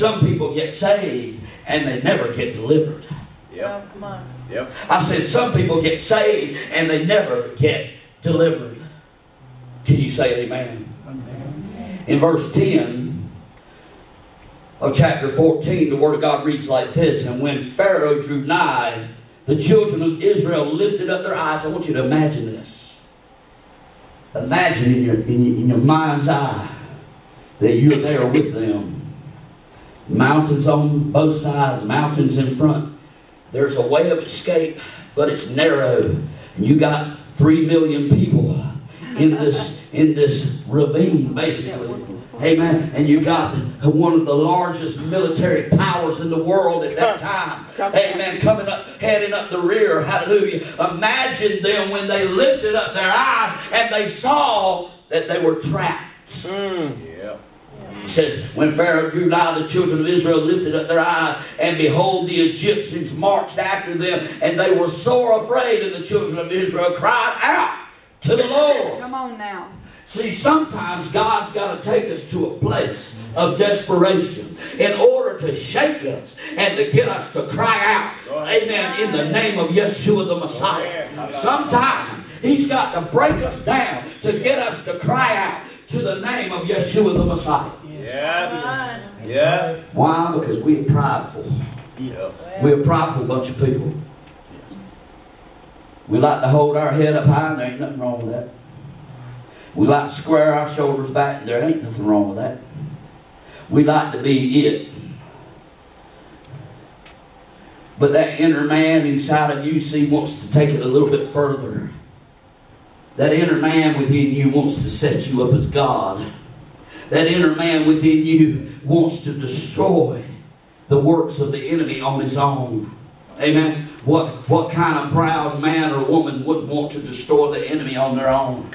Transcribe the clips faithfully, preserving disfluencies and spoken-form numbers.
Some people get saved and they never get delivered. Yep. Yep. I said some people get saved and they never get delivered. Can you say amen? Amen. In verse ten of chapter fourteen, the Word of God reads like this. And when Pharaoh drew nigh, the children of Israel lifted up their eyes. I want you to imagine this. Imagine in your, in your, in your mind's eye that you're there with them. Mountains on both sides, mountains in front. There's a way of escape, but it's narrow. And you got three million people in this in this ravine, basically. Amen. And you got one of the largest military powers in the world at that time. Amen. Coming up, heading up the rear. Hallelujah. Imagine them when they lifted up their eyes and they saw that they were trapped. Mm. Yeah. It says, when Pharaoh drew nigh, the children of Israel lifted up their eyes, and behold, the Egyptians marched after them, and they were sore afraid, and the children of Israel cried out to the Lord. Come on now. See, sometimes God's got to take us to a place of desperation in order to shake us and to get us to cry out, amen, in the name of Yeshua the Messiah. Sometimes He's got to break us down to get us to cry out to the name of Yeshua the Messiah. Yes. Yes. Why? Because we're prideful. Yes. We're a prideful bunch of people. Yes. We like to hold our head up high, and there ain't nothing wrong with that. We like to square our shoulders back, and there ain't nothing wrong with that. We like to be it. But that inner man inside of you, see, wants to take it a little bit further. That inner man within you wants to set you up as God. That inner man within you wants to destroy the works of the enemy on his own. Amen. What, what kind of proud man or woman wouldn't want to destroy the enemy on their own?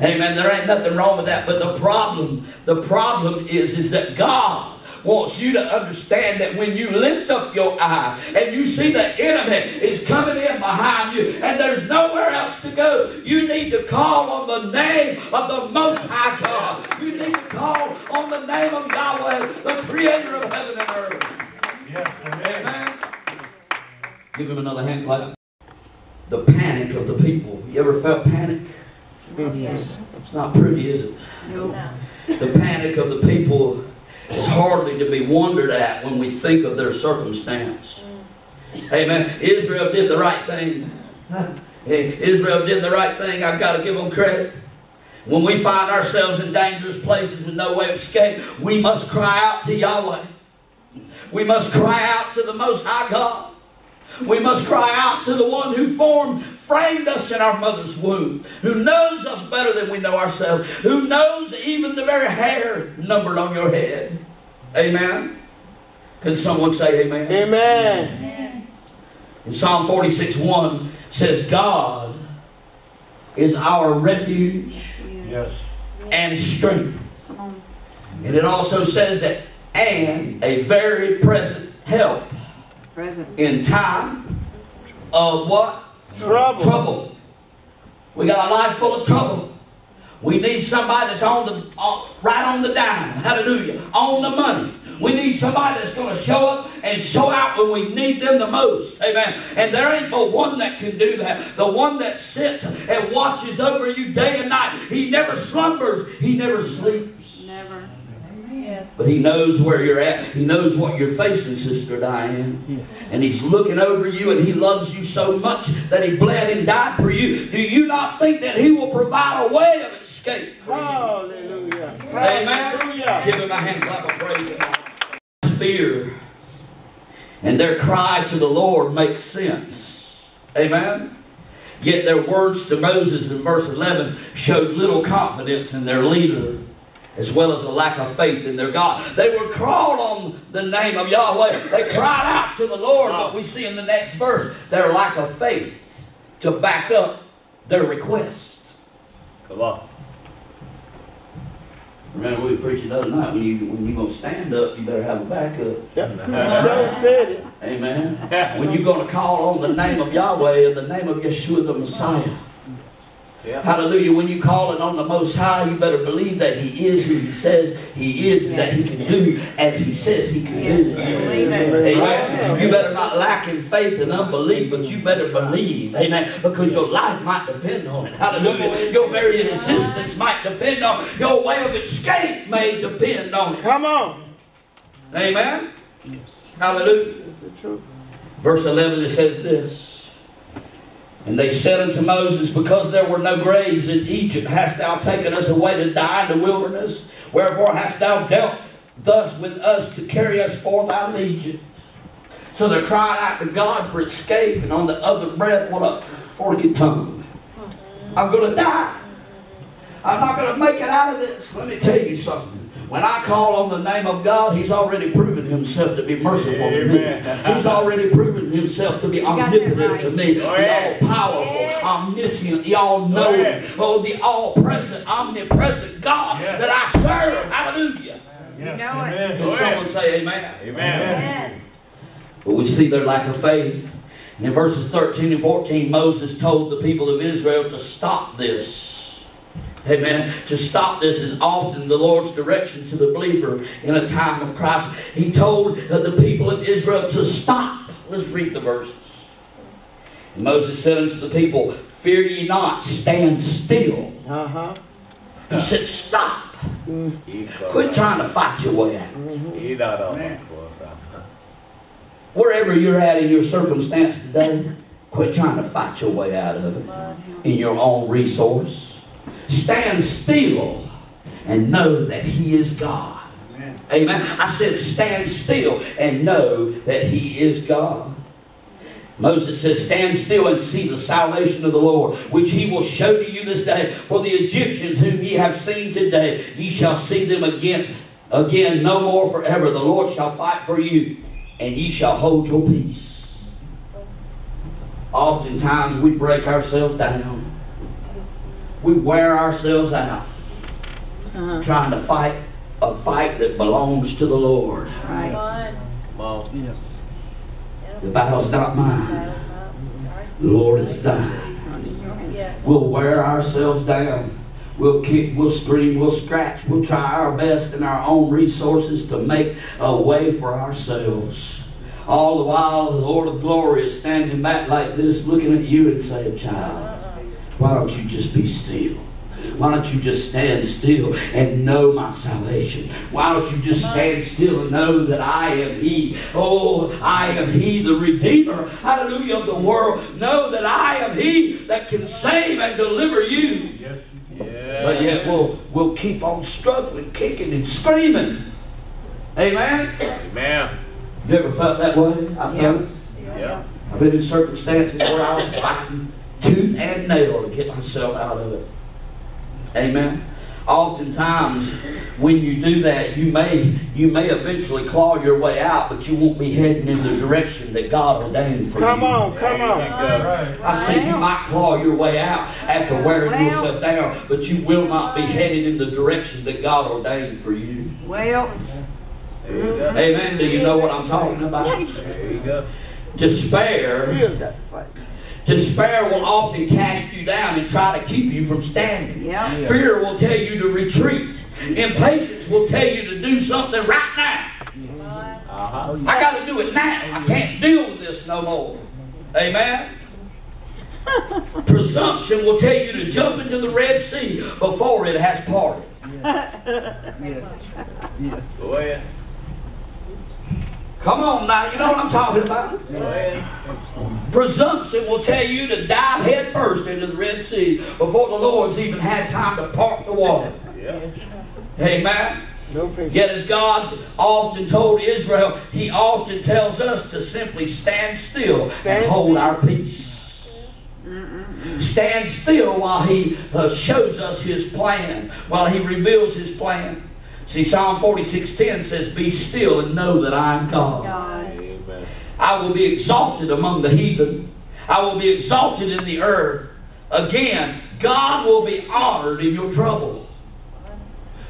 Amen. There ain't nothing wrong with that. But the problem, the problem is, is that God wants you to understand that when you lift up your eye and you see the enemy is coming in behind you and there's nowhere else to go, you need to call on the name of the Most High God. You need to call on the name of Yahweh, the Creator of heaven and earth. Yes, amen. Amen. Give him another hand clap. The panic of the people. You ever felt panic? Yes. It's not pretty, is it? No. The panic of the people is hardly to be wondered at when we think of their circumstance. Amen. Israel did the right thing. Israel did the right thing. I've got to give them credit. When we find ourselves in dangerous places with no way of escape, we must cry out to Yahweh. We must cry out to the Most High God. We must cry out to the one who formed, framed us in our mother's womb, who knows us better than we know ourselves, who knows even the very hair numbered on your head. Amen. Can someone say amen? Amen. Amen. In Psalm forty-six one says, God is our refuge, yes, and strength. And it also says that, and a very present help Present. in time of what? Trouble. Trouble. We got a life full of trouble. We need somebody that's on the uh, right on the dime. Hallelujah. On the money. We need somebody that's going to show up and show out when we need them the most. Amen. And there ain't but one that can do that. The one that sits and watches over you day and night. He never slumbers. He never sleeps. Never. Yes. But He knows where you're at. He knows what you're facing, Sister Diane. Yes. And He's looking over you, and He loves you so much that He bled and died for you. Do you not think that He will provide a way of escape? Hallelujah. Amen. Hallelujah. Give Him a hand clap of praise. Fear and their cry to the Lord makes sense. Amen. Yet their words to Moses in verse eleven showed little confidence in their leader, as well as a lack of faith in their God. They were called on the name of Yahweh. They cried out to the Lord, but we see in the next verse their lack of faith to back up their request. Come on. Remember, we preached the other night, when you when you gonna stand up, you better have a backup. Yeah. So said it. Amen. When you're gonna call on the name of Yahweh and the name of Yeshua the Messiah, Yeah. Hallelujah. When you call it on the Most High, you better believe that He is who He says He is, and yes. that He can do as He says He can yes. do. Amen. Amen. You better not lack in faith and unbelief, but you better believe. Amen. Because your life might depend on it. Hallelujah. Your very existence might depend on it. Your way of escape may depend on it. Come on. Amen. Yes. Hallelujah. That's the truth. Verse eleven, it says this. And they said unto Moses, because there were no graves in Egypt, hast thou taken us away to die in the wilderness? Wherefore hast thou dealt thus with us to carry us forth out of Egypt? So they're crying out to God for escape, and on the other breath, what a forked tongue. I'm going to die. I'm not going to make it out of this. Let me tell you something. When I call on the name of God, He's already proven Himself to be merciful Amen. to me. He's already proven Himself to be omnipotent right. to me. Oh, yeah. The all-powerful, yeah. omniscient, the all-knowing, oh, yeah. oh, the all-present, omnipresent God yeah. that I serve. Hallelujah. Yes. You know it. Can oh, someone yeah. say amen? Amen. Amen. But we see their lack of faith. And in verses thirteen and fourteen, Moses told the people of Israel to stop this. Amen. To stop this is often the Lord's direction to the believer in a time of crisis. He told the people of Israel to stop. Let's read the verses. And Moses said unto the people, fear ye not, stand still. Uh-huh. He said, stop. Mm-hmm. Quit trying to fight your way out. Mm-hmm. Wherever you're at in your circumstance today, quit trying to fight your way out of it in your own resource. Stand still and know that He is God. Amen. Amen. I said stand still and know that He is God. Moses says, stand still and see the salvation of the Lord, which He will show to you this day. For the Egyptians whom ye have seen today, ye shall see them against, again no more forever. The Lord shall fight for you, and ye shall hold your peace. Oftentimes we break ourselves down. We wear ourselves out uh-huh. trying to fight a fight that belongs to the Lord. Right. Well, yes. The battle's not mine. Lord, it's thine. Yes. We'll wear ourselves down. We'll kick, we'll scream, we'll scratch. We'll try our best in our own resources to make a way for ourselves. All the while, the Lord of glory is standing back like this, looking at you and saying, child, why don't you just be still? Why don't you just stand still and know my salvation? Why don't you just stand still and know that I am He? Oh, I am He, the Redeemer, hallelujah, of the world. Know that I am He that can save and deliver you. Yes. Yes. But yet we'll, we'll keep on struggling, kicking and screaming. Amen? Amen. You ever felt that way? I've done yeah. yeah. I've been in circumstances where I was fighting tooth and nail to get myself out of it. Amen. Oftentimes, when you do that, you may you may eventually claw your way out, but you won't be heading in the direction that God ordained for come you. Come on, come on. I said you might claw your way out after wearing well, yourself down, but you will not be headed in the direction that God ordained for you. Well. Amen. Do you know what I'm talking about? There you go. Despair. Despair will often cast you down and try to keep you from standing. Yeah. Yeah. Fear will tell you to retreat. Impatience will tell you to do something right now. Yes. Uh-huh. I got to do it now. I can't deal with this no more. Amen? Presumption will tell you to jump into the Red Sea before it has parted. Yes. Yes. Yes. Oh, yeah. Come on now, you know what I'm talking about? Yes. Presumption will tell you to dive head first into the Red Sea before the Lord's even had time to part the water. Yes. Amen? No patience. Yet as God often told Israel, He often tells us to simply stand still stand and hold still. our peace. Mm-mm. Stand still while He uh, shows us His plan, while He reveals His plan. See, Psalm forty-six ten says, be still and know that I am God. Amen. I will be exalted among the heathen. I will be exalted in the earth. Again, God will be honored in your trouble.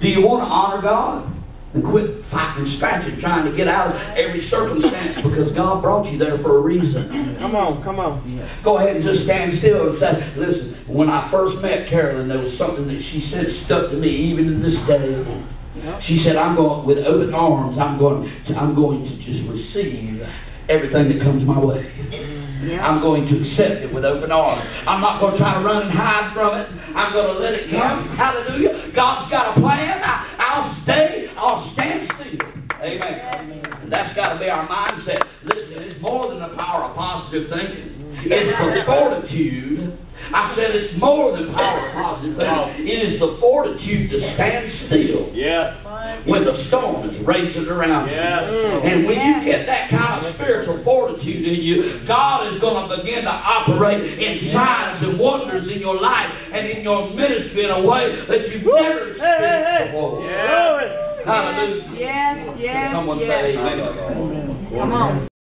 Do you want to honor God? And quit fighting, scratching, trying to get out of every circumstance, because God brought you there for a reason. Come on, come on. Yes. Go ahead and just stand still and say, listen, when I first met Carolyn, there was something that she said stuck to me even to this day. Yep. She said, I'm going with open arms, I'm going to, I'm going to just receive everything that comes my way. Yep. I'm going to accept it with open arms. I'm not going to try to run and hide from it. I'm going to let it come. Yep. Hallelujah. God's got a plan. I, I'll stay. I'll stand still. Amen. Amen. That's got to be our mindset. Listen, it's more than the power of positive thinking. It's the fortitude. I said it's more than power of positive thinking. It is the fortitude to stand still. Yes. When the storm is raging around you. Yes. And when you get that kind of spiritual fortitude in you, God is going to begin to operate in signs and wonders in your life and in your ministry in a way that you've never experienced hey, hey, hey. before. Yeah. Hallelujah. Yes, yes, Can someone yes. say amen? Come on.